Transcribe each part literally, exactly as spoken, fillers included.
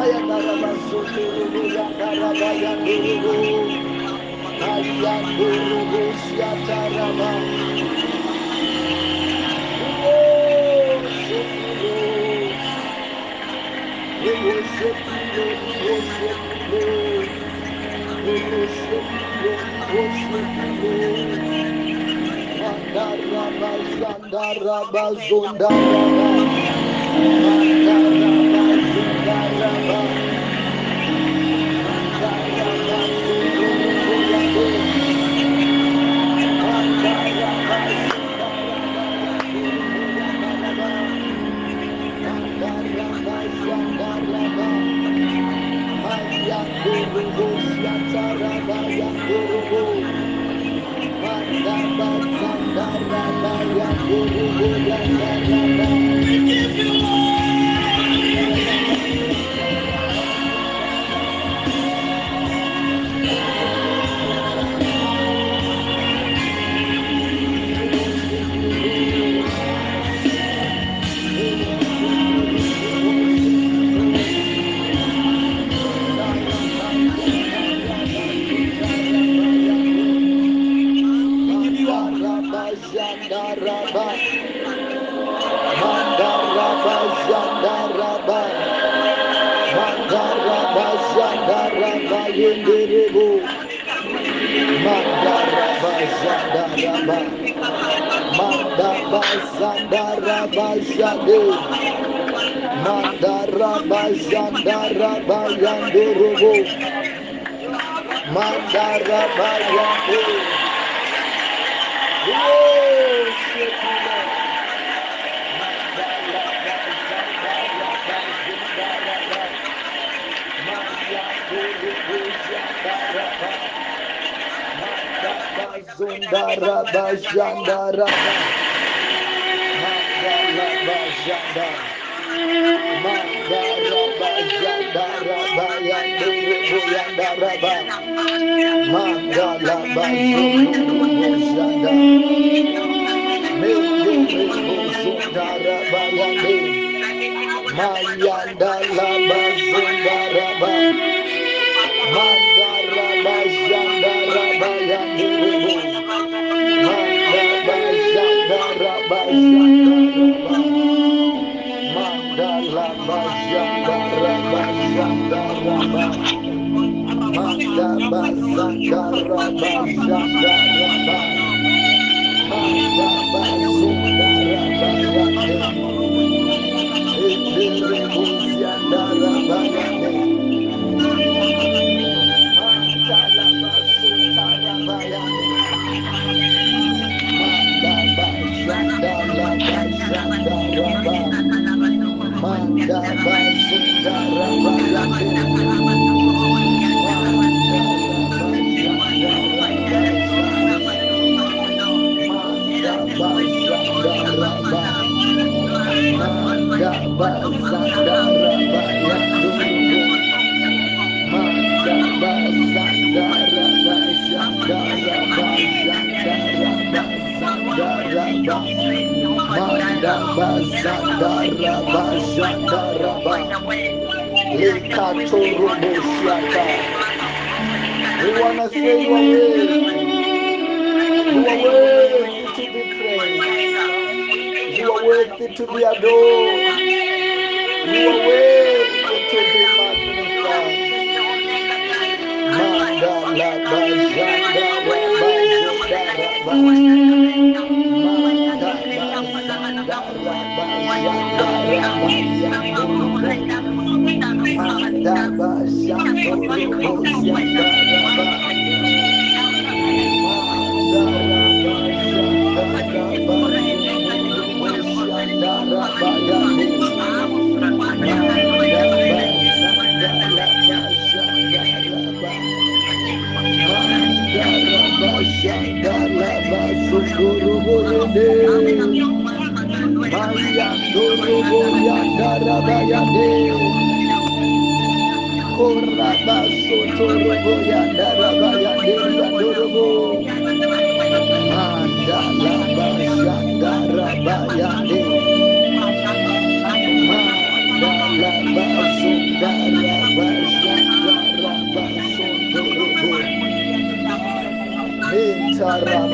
Rabba Bye.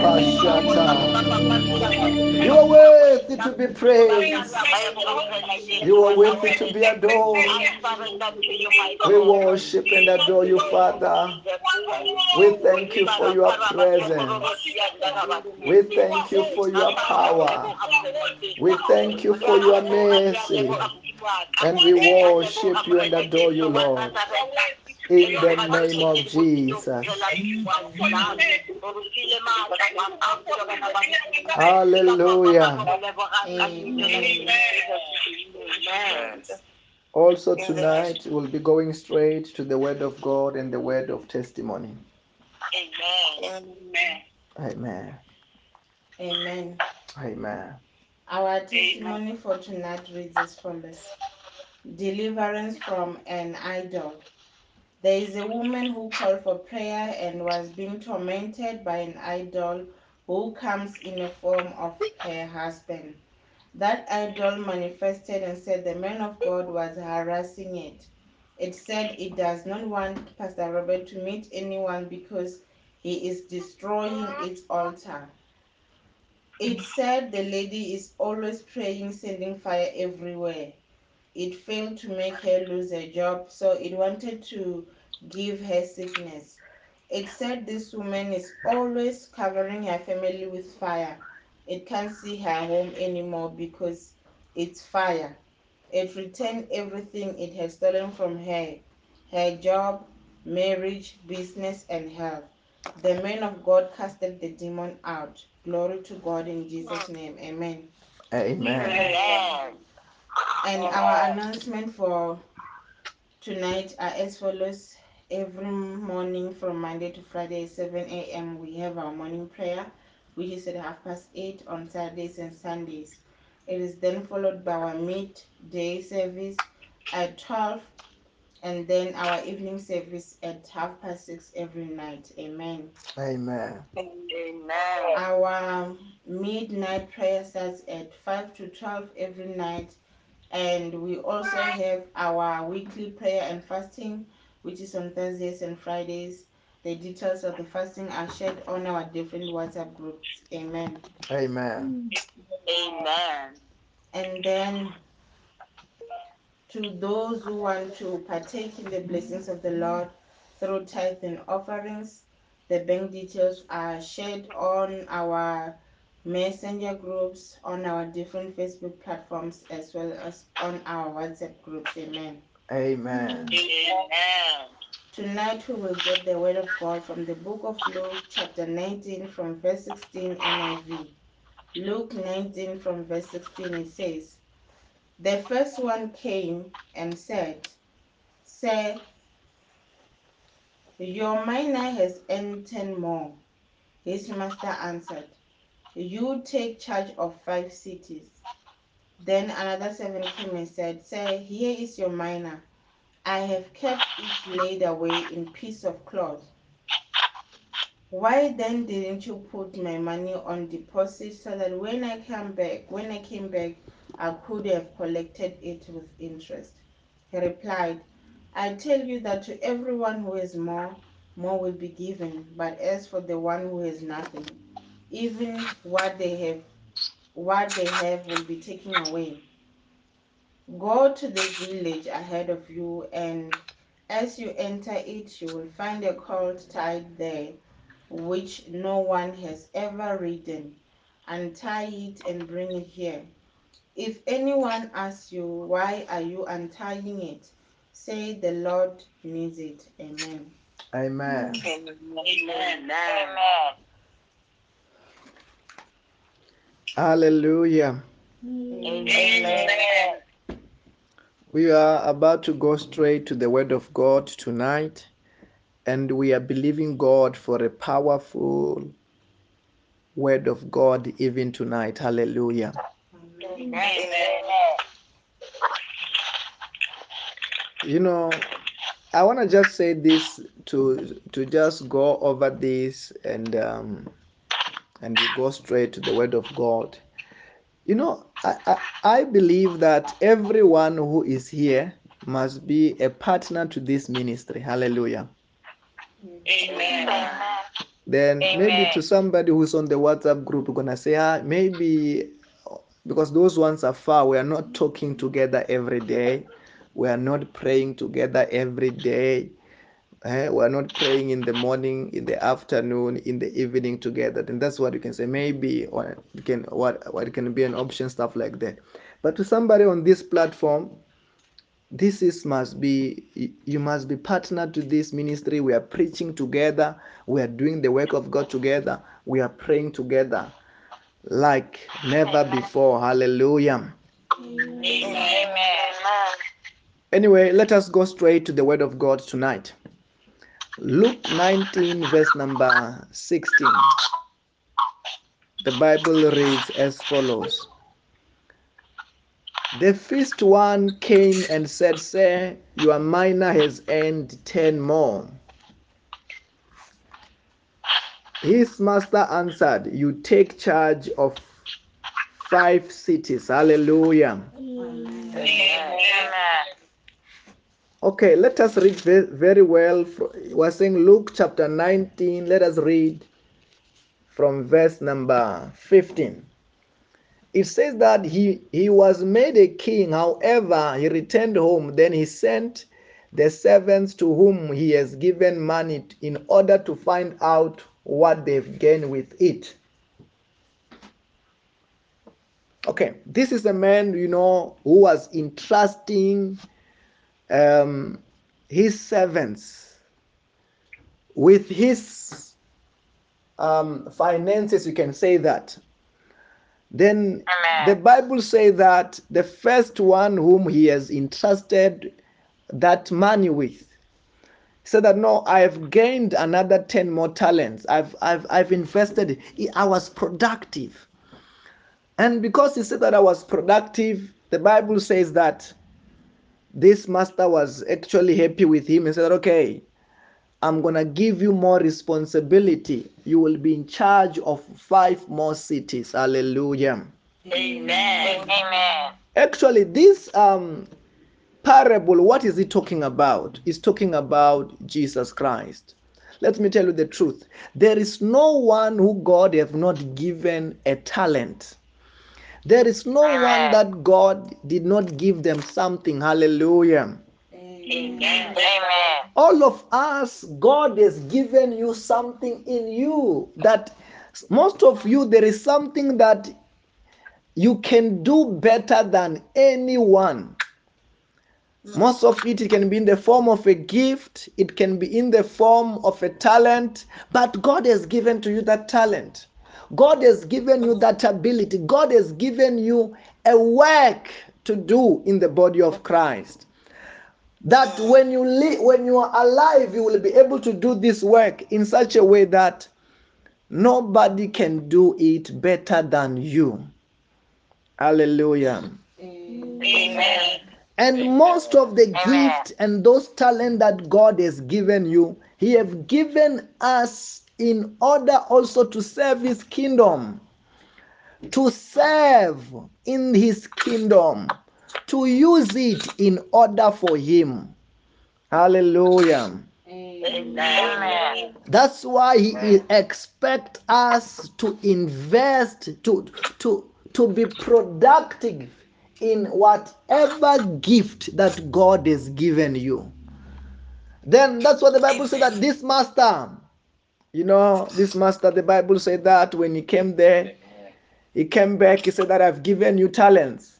You are worthy to be praised. You are worthy to be adored. We worship and adore you, Father. We thank you for your presence. We thank you for your power. We thank you for your mercy. And we worship you and adore you, Lord. In the name of Jesus. Hallelujah. Amen. Also tonight, we'll be going straight to the word of God and the word of testimony. Amen. Amen. Amen. Amen. Our testimony for tonight reads as follows. Deliverance from an idol. There is a woman who called for prayer and was being tormented by an idol who comes in the form of her husband. That idol manifested and said the man of God was harassing it. It said it does not want Pastor Robert to meet anyone because he is destroying its altar. It said the lady is always praying, sending fire everywhere. It failed to make her lose her job, so it wanted to give her sickness. It said this woman is always covering her family with fire. It can't see her home anymore because it's fire. It returned everything it had stolen from her, her job, marriage, business, and health. The man of God casted the demon out. Glory to God in Jesus' name. Amen. Amen. Amen. And our announcement for tonight are as follows. Every morning from Monday to Friday, seven a m, we have our morning prayer, which is at half past eight on Saturdays and Sundays. It is then followed by our midday service at twelve, and then our evening service at half past six every night. Amen. Amen. Amen. Our midnight prayer starts at five to twelve every night. And we also have our weekly prayer and fasting, which is on Thursdays and Fridays. The details of the fasting are shared on our different WhatsApp groups. Amen. Amen. Amen. And then to those who want to partake in the blessings of the Lord through tithe and offerings, the bank details are shared on our messenger groups, on our different Facebook platforms, as well as on our WhatsApp groups. Amen. Amen. Amen. Tonight we will get the word of God from the book of Luke chapter nineteen from verse sixteen N I V. Luke nineteen from verse sixteen, it says, "The first one came and said, Sir, your mina has earned ten more. His master answered, You take charge of five cities. Then another seven came and said, Sir, here is your mina. I have kept it laid away in piece of cloth. Why then didn't you put my money on deposit so that when I come back, when I came back, I could have collected it with interest?" He replied, "I tell you that to everyone who has more, more will be given, but as for the one who has nothing, even what they have, what they have will be taken away. Go to the village ahead of you, and as you enter it, you will find a colt tied there, which no one has ever ridden. Untie it and bring it here. If anyone asks you, why are you untying it? Say the Lord needs it." Amen. Amen. Amen. Amen. Amen. Hallelujah. Amen. We are about to go straight to the word of God tonight, and we are believing God for a powerful word of God even tonight. Hallelujah. Amen. You know, I want to just say this to to just go over this and um and we go straight to the word of God. You know, I, I, I believe that everyone who is here must be a partner to this ministry. Hallelujah. Amen. Then Amen. Maybe to somebody who's on the WhatsApp group, you're going to say, ah, maybe because those ones are far, we are not talking together every day. We are not praying together every day. Eh? We are not praying in the morning, in the afternoon, in the evening together. Then that's what you can say. Maybe or it can what, what it can be an option, stuff like that. But to somebody on this platform, this is must be, you must be partnered to this ministry. We are preaching together. We are doing the work of God together. We are praying together like never before. Hallelujah. Amen. Anyway, let us go straight to the word of God tonight. Luke nineteen, verse number sixteen. The Bible reads as follows. The first one came and said, Sir, your mina has earned ten more. His master answered, You take charge of five cities. Hallelujah. Amen. Okay, let us read very well. We're saying Luke chapter nineteen. Let us read from verse number fifteen. It says that he, he was made a king. However, he returned home. Then he sent the servants to whom he has given money in order to find out what they've gained with it. Okay, this is a man, you know, who was entrusting um, his servants with his um, finances, you can say that. Then Amen. The Bible says that the first one whom he has entrusted that money with said that, no, I have gained another ten more talents. I've I've I've invested. I was productive, and because he said that I was productive, the Bible says that this master was actually happy with him and said, okay, I'm gonna give you more responsibility. You will be in charge of five more cities. Hallelujah. Amen. Amen. Actually, this um, parable, what is it talking about? It's talking about Jesus Christ. Let me tell you the truth. There is no one who God have not given a talent. There is no one that God did not give them something. Hallelujah. Amen. Amen. All of us, God has given you something in you, that most of you, there is something that you can do better than anyone. Most of it, it can be in the form of a gift. It can be in the form of a talent. But God has given to you that talent. God has given you that ability. God has given you a work to do in the body of Christ. That when you live, when you are alive, you will be able to do this work in such a way that nobody can do it better than you. Hallelujah. Amen. And most of the gift and those talent that God has given you, He has given us in order also to serve His kingdom, to serve in His kingdom, to use it in order for Him. Hallelujah. Amen. That's why He, he expects us to invest, to, to, to be productive in whatever gift that God has given you. Then that's what the Bible said, that this master, you know, this master, the Bible said that when he came there, he came back, he said that I've given you talents.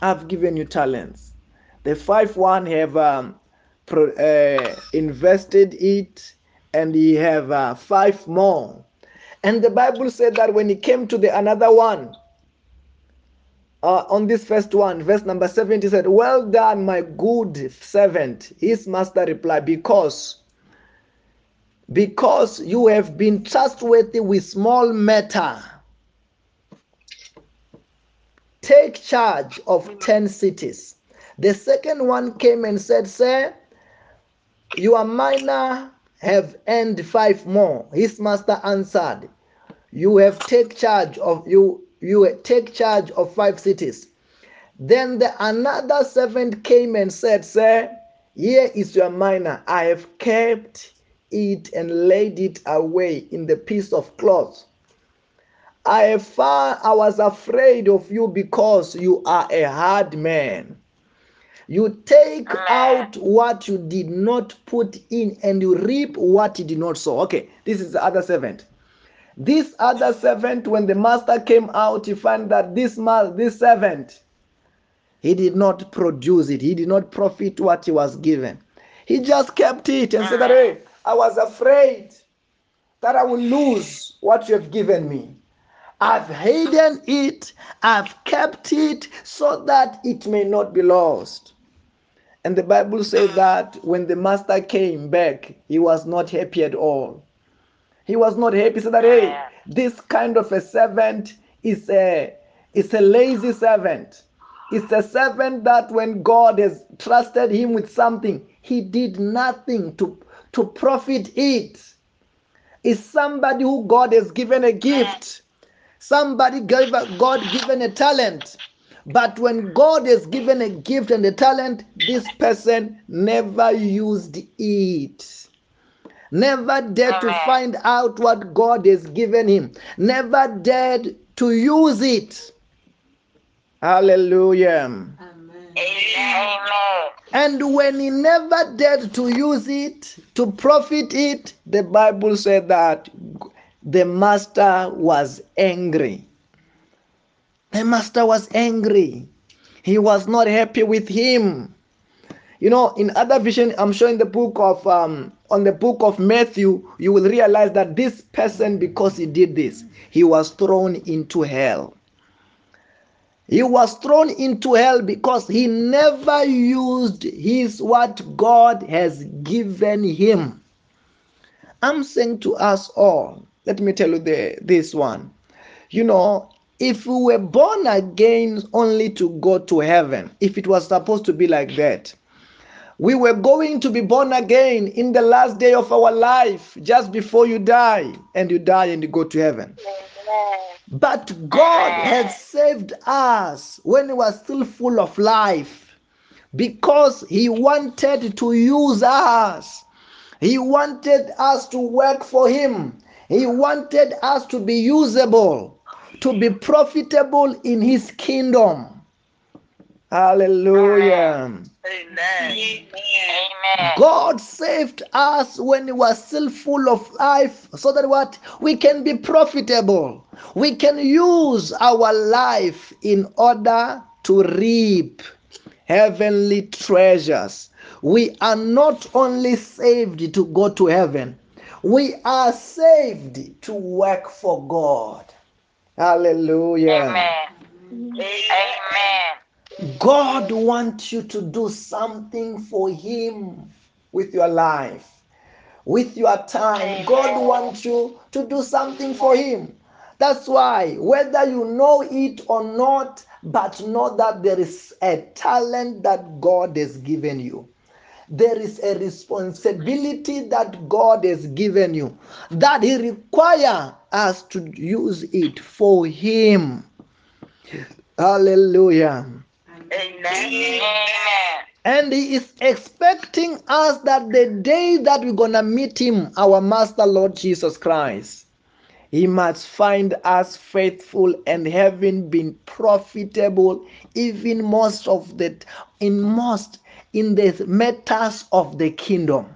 I've given you talents. The five one have um, pro, uh, invested it, and he have uh, five more. And the Bible said that when he came to the another one, uh, on this first one, verse number seven, he said, "Well done, my good servant." His master replied, "Because, because you have been trustworthy with small matter, take charge of ten cities." The second one came and said, Sir, your mina have earned five more. His master answered, You have take charge of you, you take charge of five cities. Then the another servant came and said, Sir, here is your mina. I have kept it and laid it away in the piece of cloth. I, found, I was afraid of you because you are a hard man. You take out what you did not put in and you reap what you did not sow. Okay, this is the other servant. This other servant, when the master came out, he found that this ma- this servant, he did not produce it. He did not profit what he was given. He just kept it and said that, hey, I was afraid that I will lose what you have given me. I've hidden it, I've kept it so that it may not be lost. And the Bible says that when the master came back, he was not happy at all. He was not happy. He said that, hey, this kind of a servant is a, is a lazy servant. It's a servant that when God has trusted him with something, he did nothing to, to profit it. It's somebody who God has given a gift. Somebody gave a, God given a talent. But when God has given a gift and a talent, this person never used it. Never dared to find out what God has given him. Never dared to use it. Hallelujah. Amen. Amen. And when he never dared to use it, to profit it, the Bible said that the master was angry. The master was angry. He was not happy with him. You know, in other vision, I'm showing the book of, um, on the book of Matthew, you will realize that this person, because he did this, he was thrown into hell. He was thrown into hell because he never used his, what God has given him. I'm saying to us all, let me tell you the, this one. You know, if we were born again only to go to heaven, if it was supposed to be like that, we were going to be born again in the last day of our life, just before you die, and you die and you go to heaven. But God had saved us when we were still full of life because he wanted to use us. He wanted us to work for him. He wanted us to be usable, to be profitable in his kingdom. Hallelujah. Amen. God saved us when we were still full of life so that what? We can be profitable. We can use our life in order to reap heavenly treasures. We are not only saved to go to heaven. We are saved to work for God. Hallelujah. Amen. Amen. God wants you to do something for him with your life, with your time. God wants you to do something for him. That's why, whether you know it or not, but know that there is a talent that God has given you. There is a responsibility that God has given you, that he requires us to use it for him. Hallelujah. Amen. And he is expecting us that the day that we're going to meet him, our Master Lord Jesus Christ, he must find us faithful and having been profitable even most of the, in most, in the matters of the kingdom.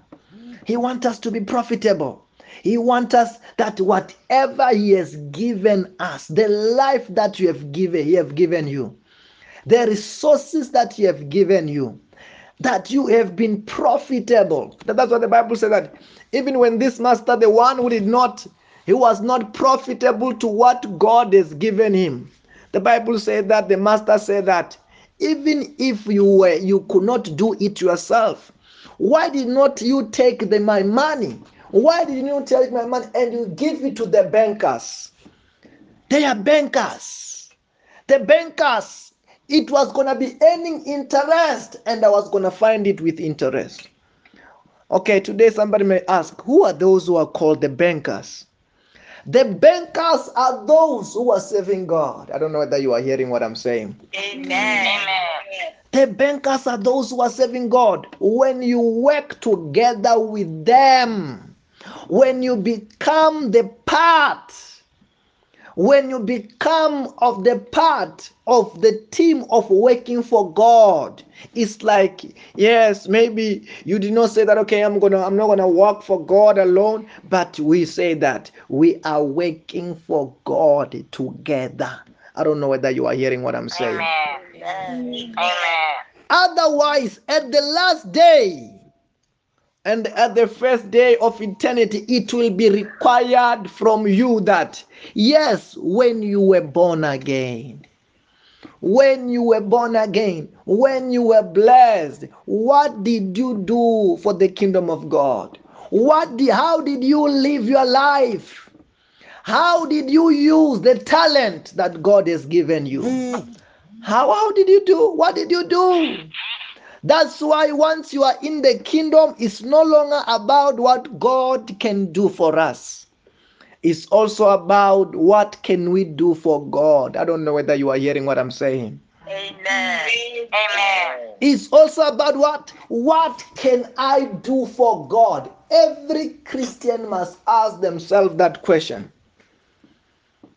He wants us to be profitable. He wants us that whatever he has given us, the life that you have given, he have given you, the resources that you have given you, that you have been profitable. That's what the Bible says, that even when this master, the one who did not, he was not profitable to what God has given him. The Bible said that the master said that even if you were, you could not do it yourself, why did not you take the, my money? Why did you not take my money and you give it to the bankers? They are bankers. The bankers. It was going to be earning interest, and I was going to find it with interest. Okay, today somebody may ask, who are those who are called the bankers? The bankers are those who are serving God. I don't know whether you are hearing what I'm saying. Amen. The bankers are those who are serving God. When you work together with them, When you become the part, when you become of the part of the team of working for God, it's like, yes, maybe you did not say that, okay, I'm gonna, I'm not gonna work for God alone, but we say that we are working for God together. I don't know whether you are hearing what I'm saying. Amen. Amen. Otherwise, at the last day, and at the first day of eternity, it will be required from you that, yes, when you were born again, when you were born again, when you were blessed, what did you do for the kingdom of God? What did, how did you live your life? How did you use the talent that God has given you? Mm. How, how did you do? What did you do? That's why once you are in the kingdom, it's no longer about what God can do for us. It's also about what can we do for God. I don't know whether you are hearing what I'm saying. Amen. Amen. It's also about what? What can I do for God? Every Christian must ask themselves that question.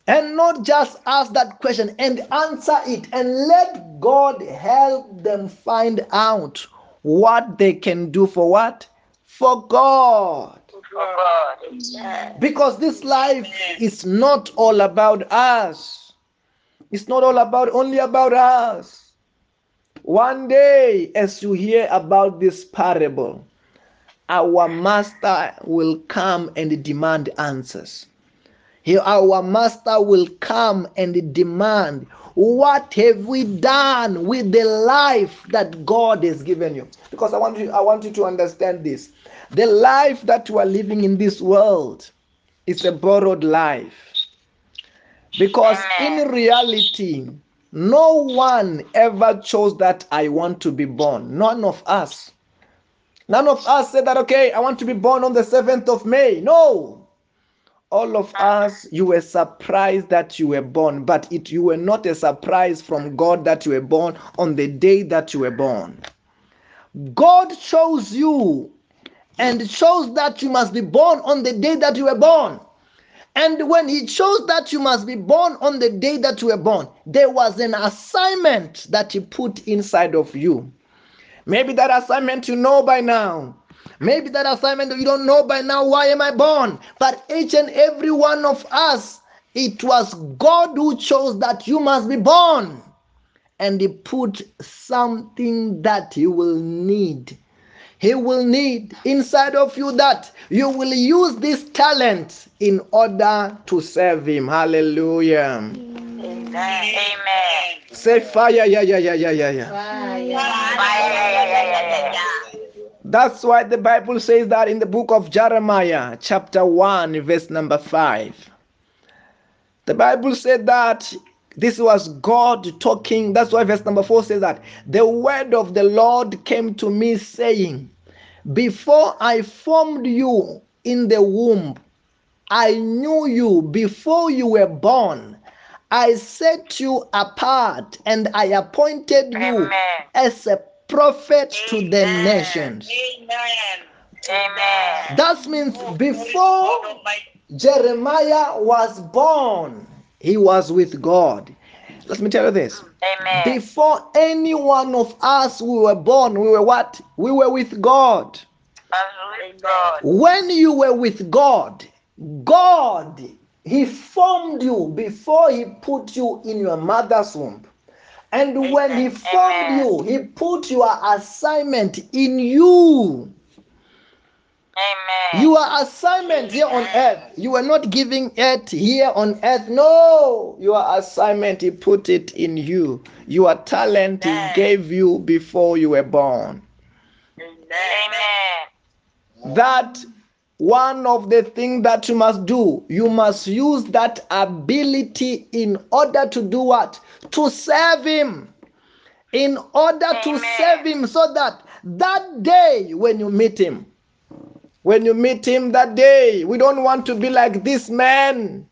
And not just ask that question and answer it, and let God help them find out what they can do for what? For God. For God. Yes. Because this life is not all about us. It's not all about only about us. One day, as you hear about this parable, our master will come and demand answers. He, our master will come and demand, what have we done with the life that God has given you? Because I want you, I want you to understand this. The life that you are living in this world is a borrowed life. Because in reality, no one ever chose that I want to be born. None of us. None of us said that, okay, I want to be born on the seventh of May. No. All of us, you were surprised that you were born, but it, you were not a surprise from God that you were born on the day that you were born. God chose you and chose that you must be born on the day that you were born. And when he chose that you must be born on the day that you were born, there was an assignment that he put inside of you. Maybe that assignment you know by now. Maybe that assignment you don't know by now, why am I born? But each and every one of us, it was God who chose that you must be born. And he put something that you will need. He will need inside of you that you will use this talent in order to serve him. Hallelujah. Amen. Amen. Say fire, yeah, yeah, yeah, yeah, yeah, yeah. Fire, yeah, yeah, yeah, yeah. That's why the Bible says that in the book of Jeremiah, chapter one, verse number five. The Bible said that this was God talking. That's why verse number four says that the word of the Lord came to me saying, before I formed you in the womb, I knew you. Before you were born, I set you apart and I appointed you as a prophet to the nations. Amen. Amen. That means before Jeremiah was born, he was with God. Let me tell you this. Amen. Before any one of us we were born, we were what? We were with God. With God. When you were with God, God, he formed you before he put you in your mother's womb. And when he formed you, he put your assignment in you. Amen. Your assignment here on earth, you were not giving it here on earth. No, your assignment, he put it in you. Your talent, he gave you before you were born. Amen. That one of the things that you must do, you must use that ability in order to do what? To serve him. In order Amen. To serve him, so that that day when you meet him, when you meet him that day, we don't want to be like this man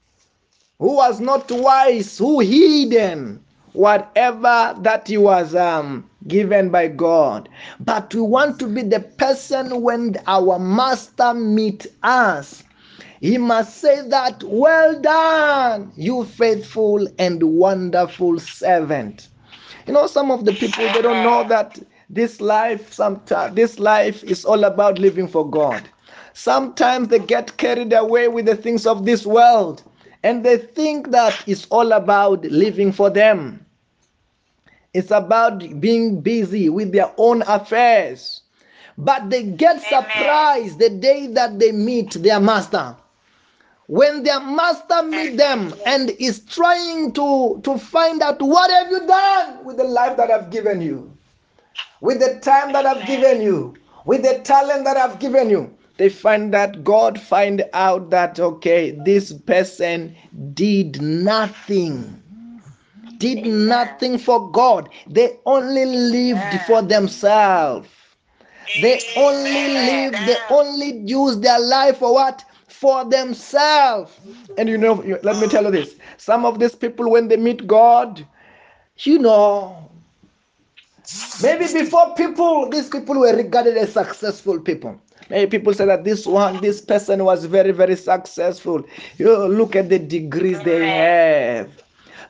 who was not wise, who hidden, whatever that he was um, given by God. But we want to be the person when our master meets us. He must say that, well done, you faithful and wonderful servant. You know, some of the people, they don't know that this life, sometimes, this life is all about living for God. Sometimes they get carried away with the things of this world, and they think that it's all about living for them. It's about being busy with their own affairs. But they get surprised the day that they meet their master. When their master meets them and is trying to, to find out, what have you done with the life that I've given you? With the time that I've given you? With the talent that I've given you? They find that God find out that, okay, this person did nothing. Did nothing for God. They only lived for themselves. They only lived, they only used their life for what? For themselves. And you know, let me tell you this. Some of these people, when they meet God, you know, maybe before people, these people were regarded as successful people. Maybe people say that this one, this person was very, very successful. You look at the degrees they have.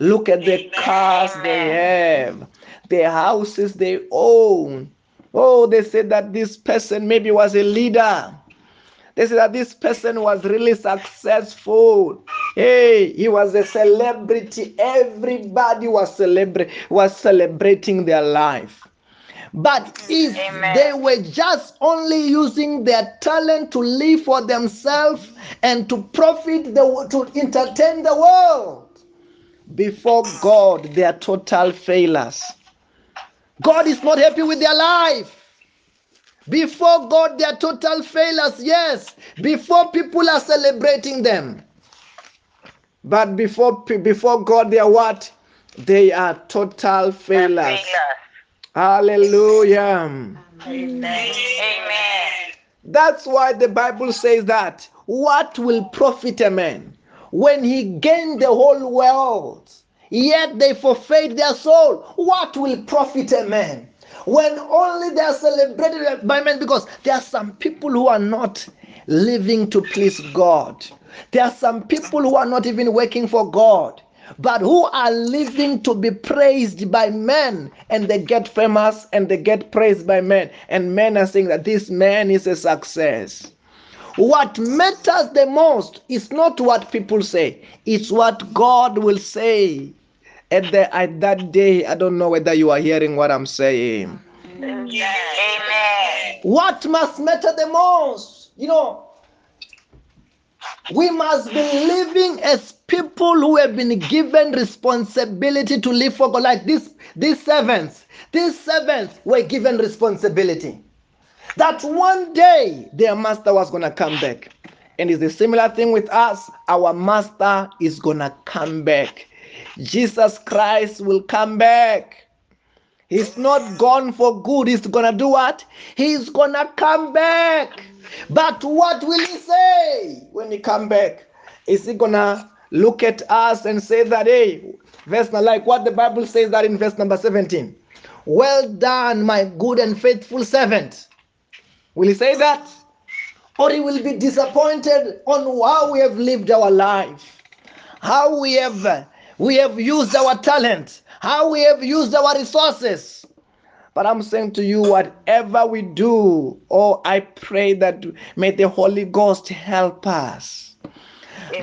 Look at the cars they have. The houses they own. Oh, they said that this person maybe was a leader. They said that this person was really successful. Hey, he was a celebrity. Everybody was celebra- was celebrating their life. But if Amen. They were just only using their talent to live for themselves and to profit, the, to entertain the world, before God, they are total failures. God is not happy with their life. Before God, they are total failures, yes. Before people are celebrating them. But before, before God, they are what? They are total failures. Hallelujah. Amen. That's why the Bible says that, what will profit a man when he gained the whole world, yet they forfeit their soul? What will profit a man when only they are celebrated by men? Because there are some people who are not living to please God. There are some people who are not even working for God, but who are living to be praised by men, and they get famous and they get praised by men, and men are saying that this man is a success. What matters the most is not what people say. It's what God will say. At, the, at that day, I don't know whether you are hearing what I'm saying. Amen. What must matter the most? You know, we must be living as people who have been given responsibility to live for God. Like this, these servants, these servants were given responsibility. That one day, their master was going to come back. And it's a similar thing with us. Our master is going to come back. Jesus Christ will come back. He's not gone for good. He's going to do what? He's going to come back. But what will he say when he comes back? Is he going to look at us and say that, hey, verse, like what the Bible says that in verse number seventeen? Well done, my good and faithful servant. Will he say that? Or he will be disappointed on how we have lived our life, how we have we have used our talent, how we have used our resources. But I'm saying to you, whatever we do, oh, I pray that may the Holy Ghost help us,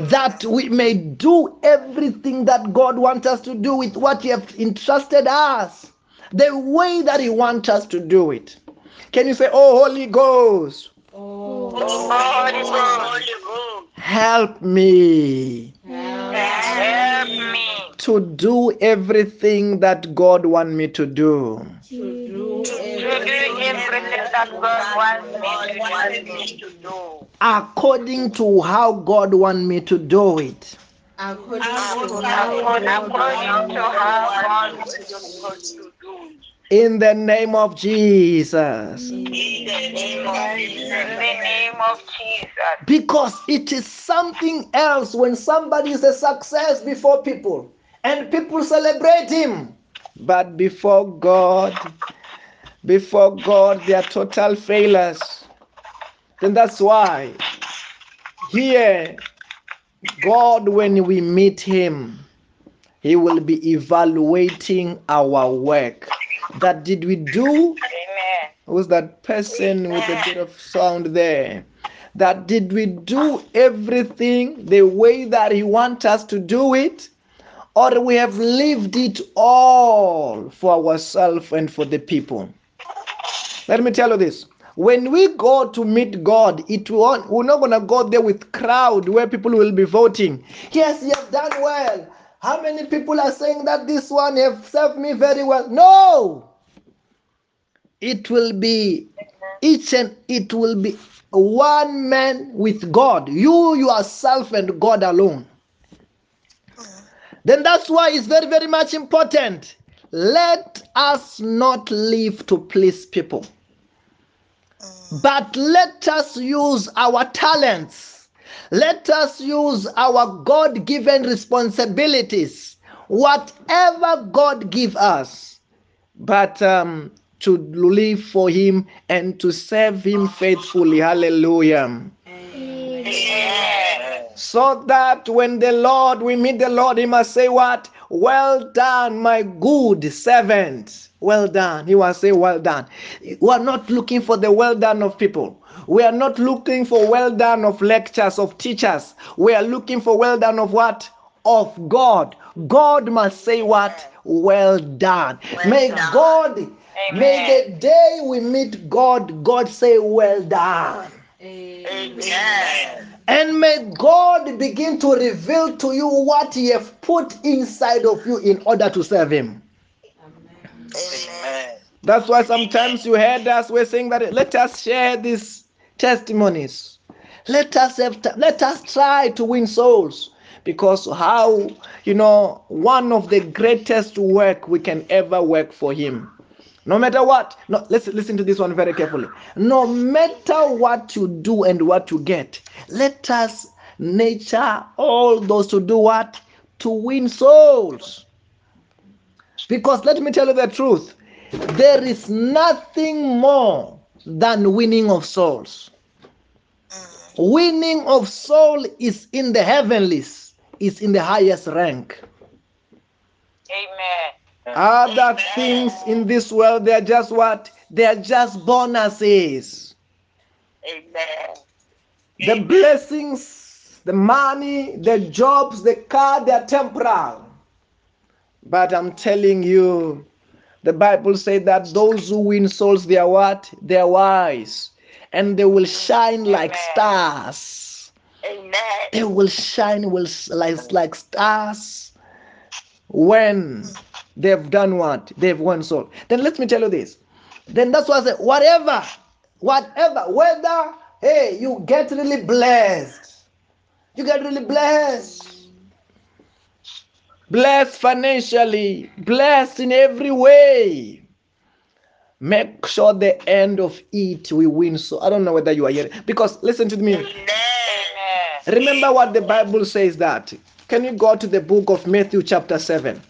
that we may do everything that God wants us to do with what he has entrusted us, the way that he wants us to do it. Can you say, oh, Holy Ghost, oh, Holy Ghost, help me, help me to do everything that God wants me to do. To do everything that God wants me to do. According to how God wants me to do it. According to how God wants me to do it. In the name of Jesus. In the name of Jesus. In the name of Jesus. Because it is something else when somebody is a success before people and people celebrate him. But before God, before God, they are total failures. And that's why here, God, when we meet him, he will be evaluating our work. That did we do? Who's that person with a bit of sound there? That did we do everything the way that he wants us to do it? Or we have lived it all for ourselves and for the people? Let me tell you this. When we go to meet God, it will, we're not going to go there with crowd where people will be voting. Yes, you have done well. How many people are saying that this one have served me very well? No! It will be each and it will be one man with God. You yourself and God alone. Then that's why it's very, very much important. Let us not live to please people. But let us use our talents. Let us use our God-given responsibilities. Whatever God gives us. But um, to live for him and to serve him faithfully. Hallelujah. Amen. So that when the Lord, we meet the Lord, he must say what? Well done, my good servant. Well done. He will say, well done. We are not looking for the well done of people. We are not looking for well done of lectures, of teachers. We are looking for well done of what? Of God. God must say what? Well done. Well May done. God, Amen. May the day we meet God, God say, well done. Amen. And may God begin to reveal to you what he has put inside of you in order to serve him. Amen. Amen. That's why sometimes you heard us, we're saying that let us share these testimonies. Let us have t- let us try to win souls. Because how, you know, one of the greatest work we can ever work for him. No matter what, no, let's listen to this one very carefully. No matter what you do and what you get, let us nurture all those to do what? To win souls. Because let me tell you the truth. There is nothing more than winning of souls. Winning of soul is in the heavenlies, is in the highest rank. Amen. Other things in this world, they are just what? They are just bonuses. Amen. The blessings, the money, the jobs, the car, they are temporal. But I'm telling you, the Bible says that those who win souls, they are what? They are wise. And they will shine like Amen. Stars. Amen. They will shine will like, like stars when they've done what? They've won soul. Then let me tell you this. Then that's why I say, whatever, whatever, whether, hey, you get really blessed. You get really blessed. Blessed financially. Blessed in every way. Make sure the end of it we win. So I don't know whether you are here. Because listen to me. Amen. Remember what the Bible says that. Can you go to the book of Matthew chapter seven?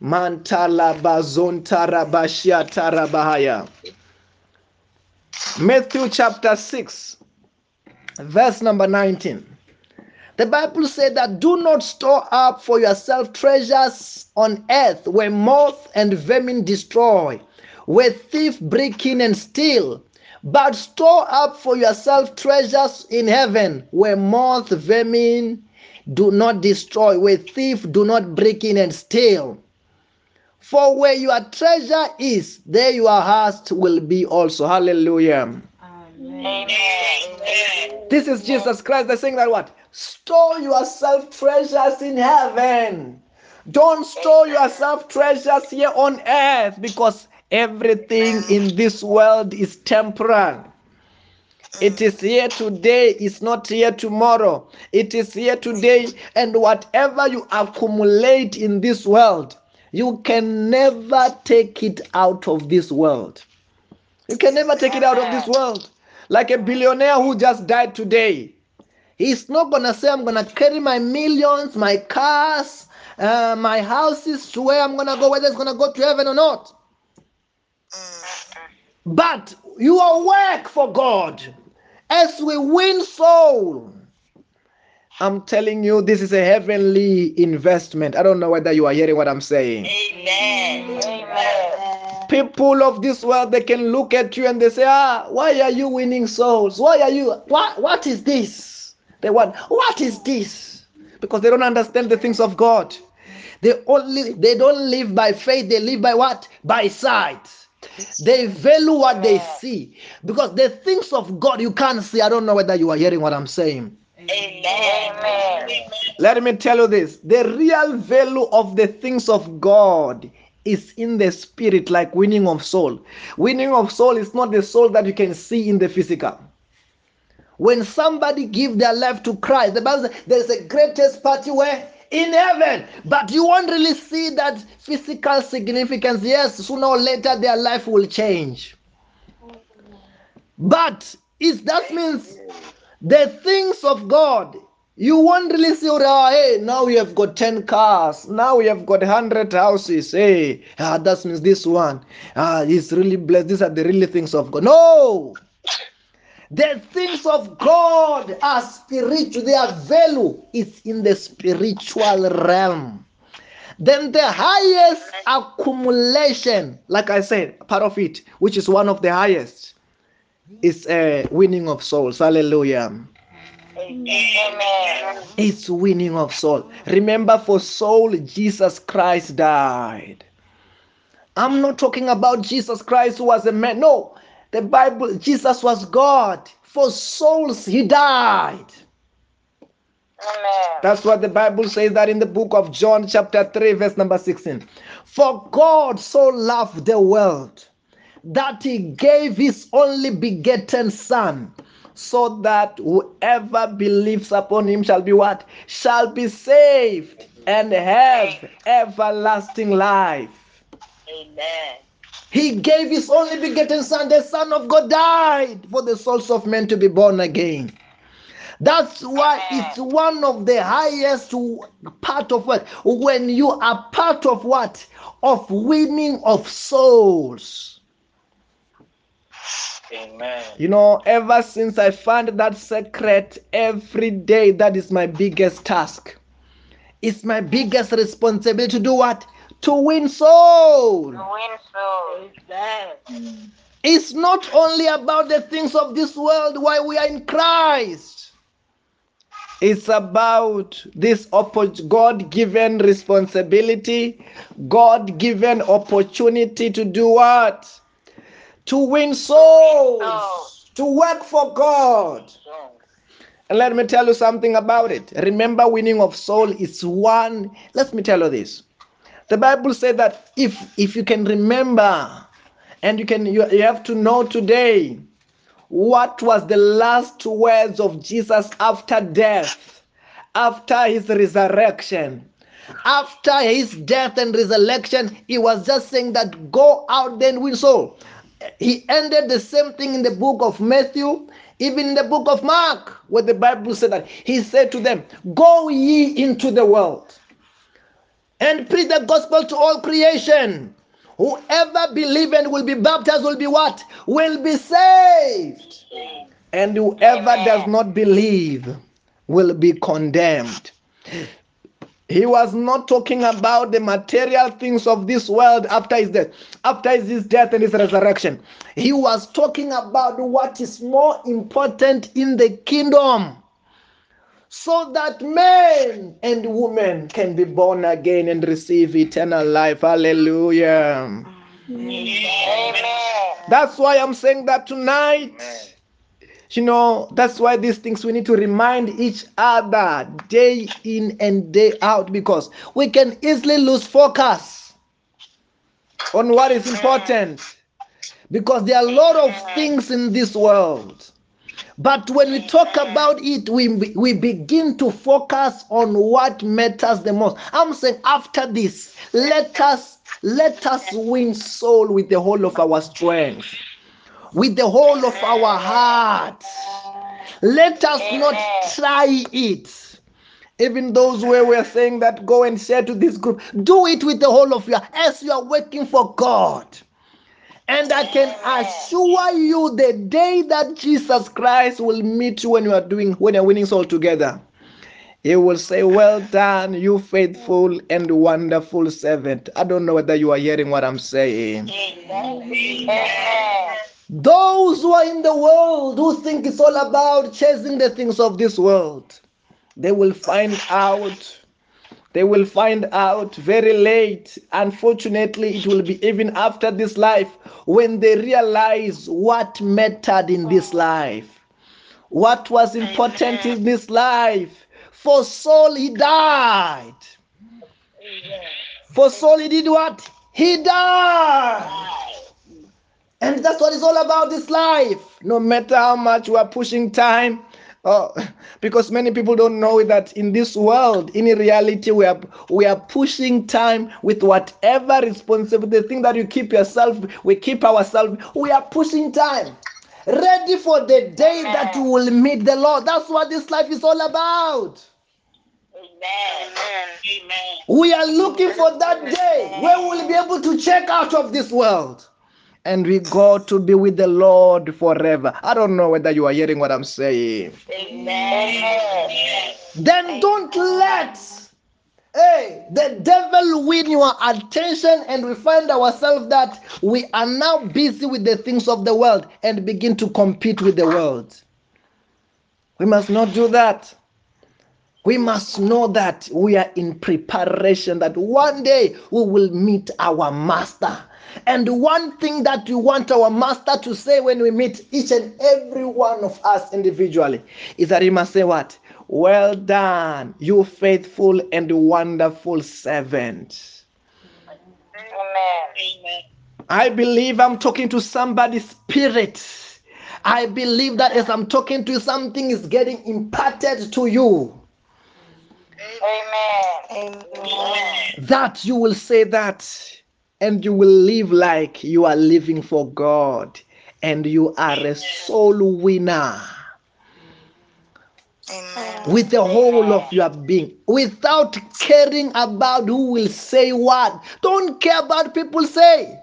Matthew chapter six, verse number nineteen. The Bible said that do not store up for yourself treasures on earth where moth and vermin destroy, where thief break in and steal, but store up for yourself treasures in heaven where moth, vermin do not destroy, where thief do not break in and steal. For where your treasure is, there your heart will be also. Hallelujah. Amen. This is Jesus Christ. They're saying that what? Store yourself treasures in heaven. Don't store yourself treasures here on earth, because everything in this world is temporal. It is here today, it's not here tomorrow. It is here today, and whatever you accumulate in this world, you can never take it out of this world. You can never take it out of this world. Like a billionaire who just died today. He's not going to say, I'm going to carry my millions, my cars, uh, my house is where I'm gonna go, whether it's gonna go to heaven or not. But your work for God as we win soul, I'm telling you, this is a heavenly investment. I don't know whether you are hearing what I'm saying. Amen. Amen. People of this world, they can look at you and they say, ah, why are you winning souls? Why are you, what, what is this? They want, what is this? Because they don't understand the things of God. They only, they don't live by faith. They live by what? By sight. They value what they see, because the things of God you can't see. I don't know whether you are hearing what I'm saying. Amen. Amen. Let me tell you this. The real value of the things of God is in the spirit, like winning of soul. Winning of soul is not the soul that you can see in the physical. When somebody gives their life to Christ, the Bible says there's the greatest party where? In heaven. But you won't really see that physical significance. Yes, sooner or later their life will change. But is that means the things of God, you won't really see, oh, hey, now we have got ten cars, now we have got one hundred houses, hey, ah, that means this one, ah, he's really blessed, these are the really things of God. No! The things of God are spiritual, their value is in the spiritual realm. Then the highest accumulation, like I said, part of it, which is one of the highest, is a winning of souls. Hallelujah. Amen. It's winning of soul. Remember, for soul, Jesus Christ died. I'm not talking about Jesus Christ who was a man. No, the Bible, Jesus was God. For souls, he died. Amen. That's what the Bible says, that in the book of John chapter three, verse number sixteen. For God so loved the world, that he gave his only begotten Son, so that whoever believes upon him shall be what? Shall be saved and have everlasting life. Amen. He gave his only begotten Son. The Son of God died for the souls of men to be born again. That's why it's one of the highest part of what? When you are part of what? Of winning of souls. Amen. You know, ever since I found that secret, every day that is my biggest task. It's my biggest responsibility to do what? To win soul. To win soul. Amen. It's not only about the things of this world, why we are in Christ. It's about this God-given responsibility, God-given opportunity to do what? To win souls, to work for God. And let me tell you something about it. Remember, winning of soul is one. Let me tell you this. The Bible said that if if you can remember, and you can you, you have to know today, what was the last words of Jesus after death, after his resurrection. After his death and resurrection, he was just saying that go out and win soul. He ended the same thing in the book of Matthew, even in the book of Mark, where the Bible said that he said to them, go ye into the world and preach the gospel to all creation. Whoever believes and will be baptized will be what? Will be saved. And whoever does not believe will be condemned. He was not talking about the material things of this world after his death, after his death and his resurrection. He was talking about what is more important in the kingdom, so that men and women can be born again and receive eternal life. Hallelujah. Amen. That's why I'm saying that tonight. You know, that's why these things we need to remind each other day in and day out, because we can easily lose focus on what is important, because there are a lot of things in this world. But when we talk about it, we, we begin to focus on what matters the most. I'm saying after this, let us, let us win soul with the whole of our strength, with the whole of our heart. Let us not try it. Even those where we are saying that go and share to this group, do it with the whole of you as you are working for God. And I can assure you, the day that Jesus Christ will meet you when you are doing, when you're winning soul together, He will say, "Well done, you faithful and wonderful servant." I don't know whether you are hearing what I'm saying. Amen. Those who are in the world, who think it's all about chasing the things of this world, they will find out, they will find out very late. Unfortunately, it will be even after this life when they realize what mattered in this life, what was important in this life. For Saul, he died. For Saul, he did what? He died. And that's what it's all about, this life. No matter how much we are pushing time, Oh, because many people don't know that in this world, in reality, we are we are pushing time with whatever responsibility, the thing that you keep yourself, we keep ourselves, we are pushing time, ready for the day Amen. That you will meet the Lord. That's what this life is all about. Amen. Amen. We are looking for that day where we will be able to check out of this world and we go to be with the Lord forever. I don't know whether you are hearing what I'm saying. Amen. Then don't let hey, the devil win your attention, and we find ourselves that we are now busy with the things of the world and begin to compete with the world. We must not do that. We must know that we are in preparation, that one day we will meet our master. And one thing that we want our master to say when we meet each and every one of us individually is that he must say what? "Well done, you faithful and wonderful servant." Amen. I believe I'm talking to somebody's spirit. I believe that as I'm talking to you, something is getting imparted to you. Amen. Amen. That you will say that. And you will live like you are living for God. And you are a soul winner. Amen. With the whole of your being. Without caring about who will say what. Don't care about people say.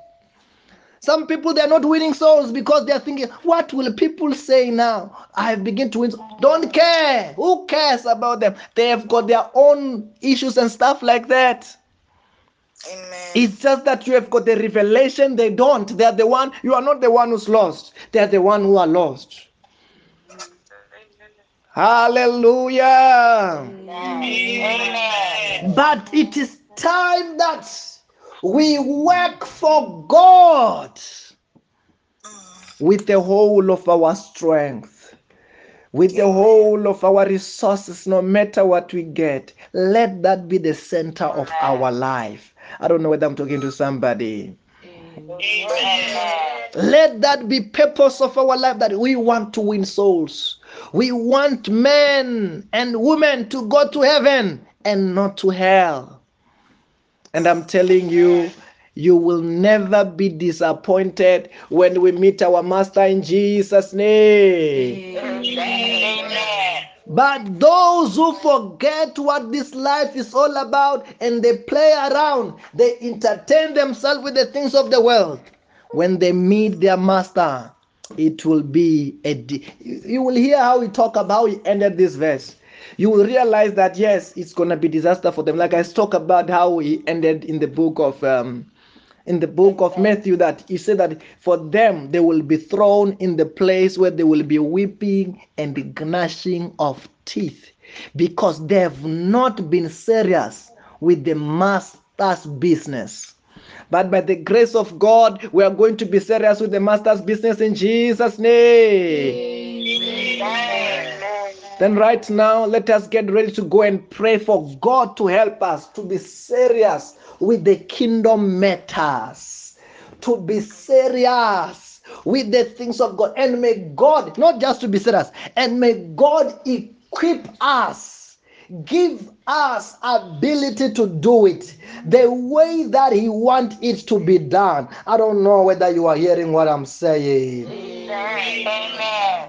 Some people, they are not winning souls because they are thinking, what will people say now? I begin to win. Don't care. Who cares about them? They have got their own issues and stuff like that. Amen. It's just that you have got the revelation, they don't. They are the one, you are not the one who's lost. They are the one who are lost. Amen. Hallelujah. Amen. But it is time that we work for God with the whole of our strength, with the whole of our resources, no matter what we get. Let that be the center of our life. I don't know whether I'm talking to somebody. Amen. Let that be purpose of our life, that we want to win souls. We want men and women to go to heaven and not to hell. And I'm telling you, you will never be disappointed when we meet our master in Jesus' name. Amen. But those who forget what this life is all about and they play around, they entertain themselves with the things of the world, when they meet their master, it will be a de- you will hear how he talk about, he ended this verse. You will realize that yes, it's going to be disaster for them. Like I talk about how he ended in the book of um in the book of Matthew, that he said that for them, they will be thrown in the place where they will be weeping and gnashing of teeth, because they have not been serious with the master's business. But by the grace of God, we are going to be serious with the master's business in Jesus' name. Amen. Then right now, let us get ready to go and pray for God to help us to be serious with the kingdom matters, to be serious with the things of God. And may God, not just to be serious, and may God equip us, give us ability to do it the way that he wants it to be done. I don't know whether you are hearing what I'm saying. Amen.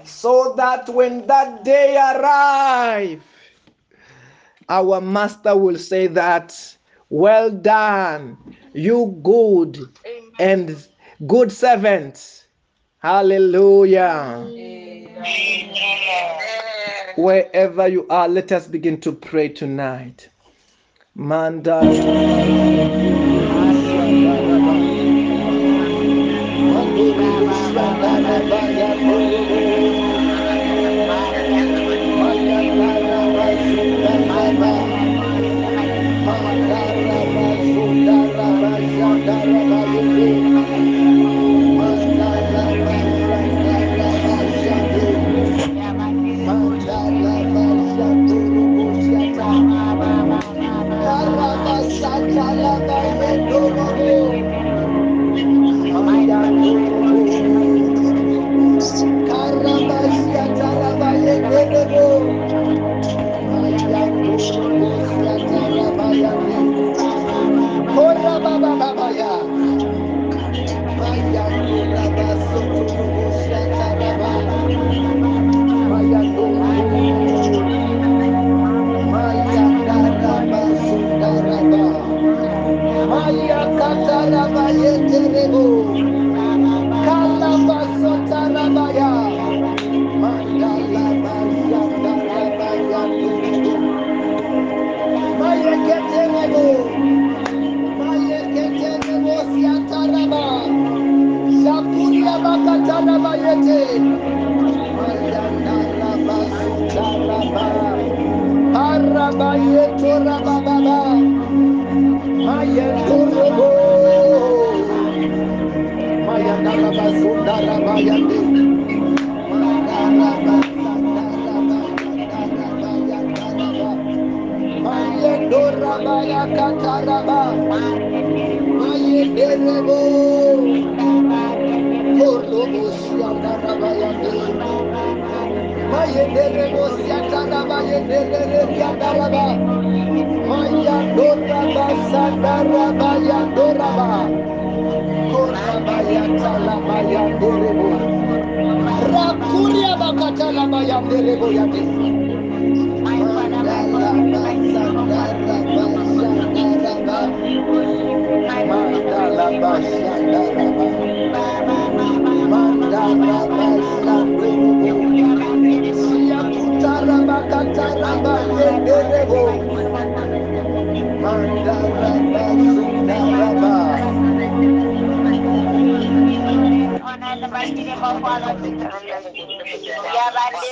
So that when that day arrives, our master will say that, well done, you good Amen. and good servant. Hallelujah. Amen. Wherever you are, let us begin to pray tonight. Manda.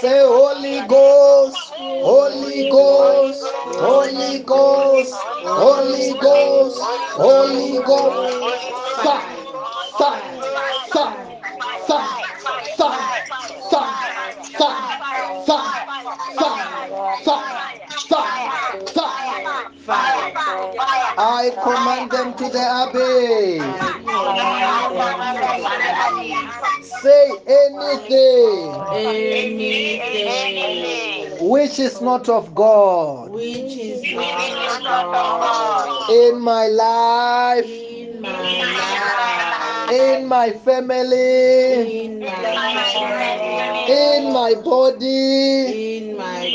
Say Holy Ghost, Holy Ghost, Holy Ghost, Holy Ghost, Holy Ghost, fire, fire, fire, fire, fire, fire, fire, fire, fire, fire, fire. I command them to the abyss. Say anything, anything which is not of God, which is not of God in my life, in my, life, in my family, in my, in my body, in my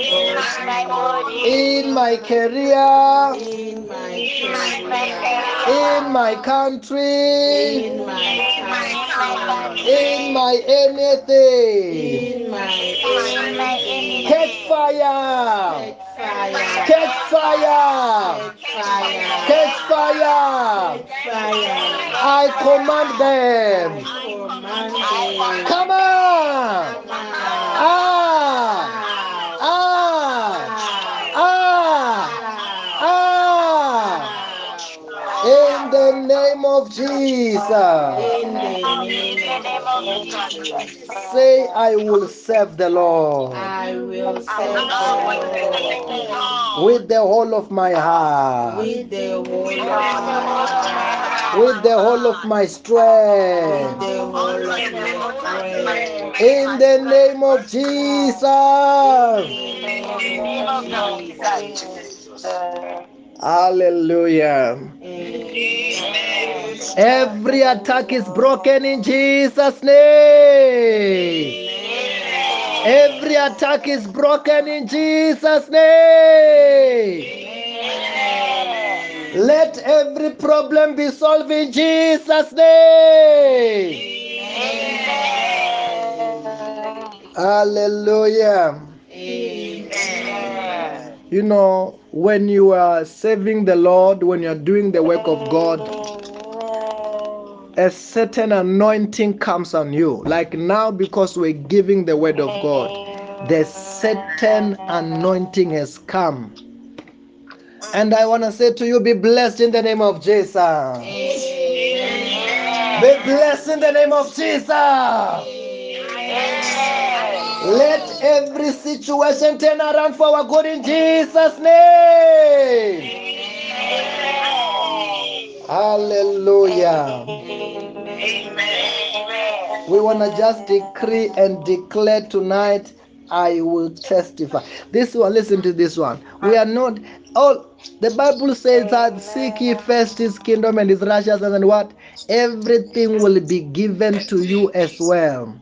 body, in my career, in my, in my country, in my, in my anything. In my, catch fire, catch fire, catch fire. I command them. Come on. Ah. Name of Jesus. Say, I will serve the Lord. I will serve the Lord with the whole of my heart, with the whole of my heart, with the whole of my strength. In the name of Jesus. Hallelujah. Amen. Every attack is broken in Jesus' name. Amen. Every attack is broken in Jesus' name. Let every problem be solved in Jesus' name. Hallelujah. Amen. You know, when you are serving the Lord, when you are doing the work of God, a certain anointing comes on you. Like now, because we're giving the word of God, the certain anointing has come. And I want to say to you, be blessed in the name of Jesus. Amen. Be blessed in the name of Jesus. Amen. Let every situation turn around for our good in Jesus' name. Hallelujah. Amen. We want to just decree and declare tonight, I will testify. This one, listen to this one. We are not, oh, the Bible says that seek ye first his kingdom and his righteousness, and what? Everything will be given to you as well.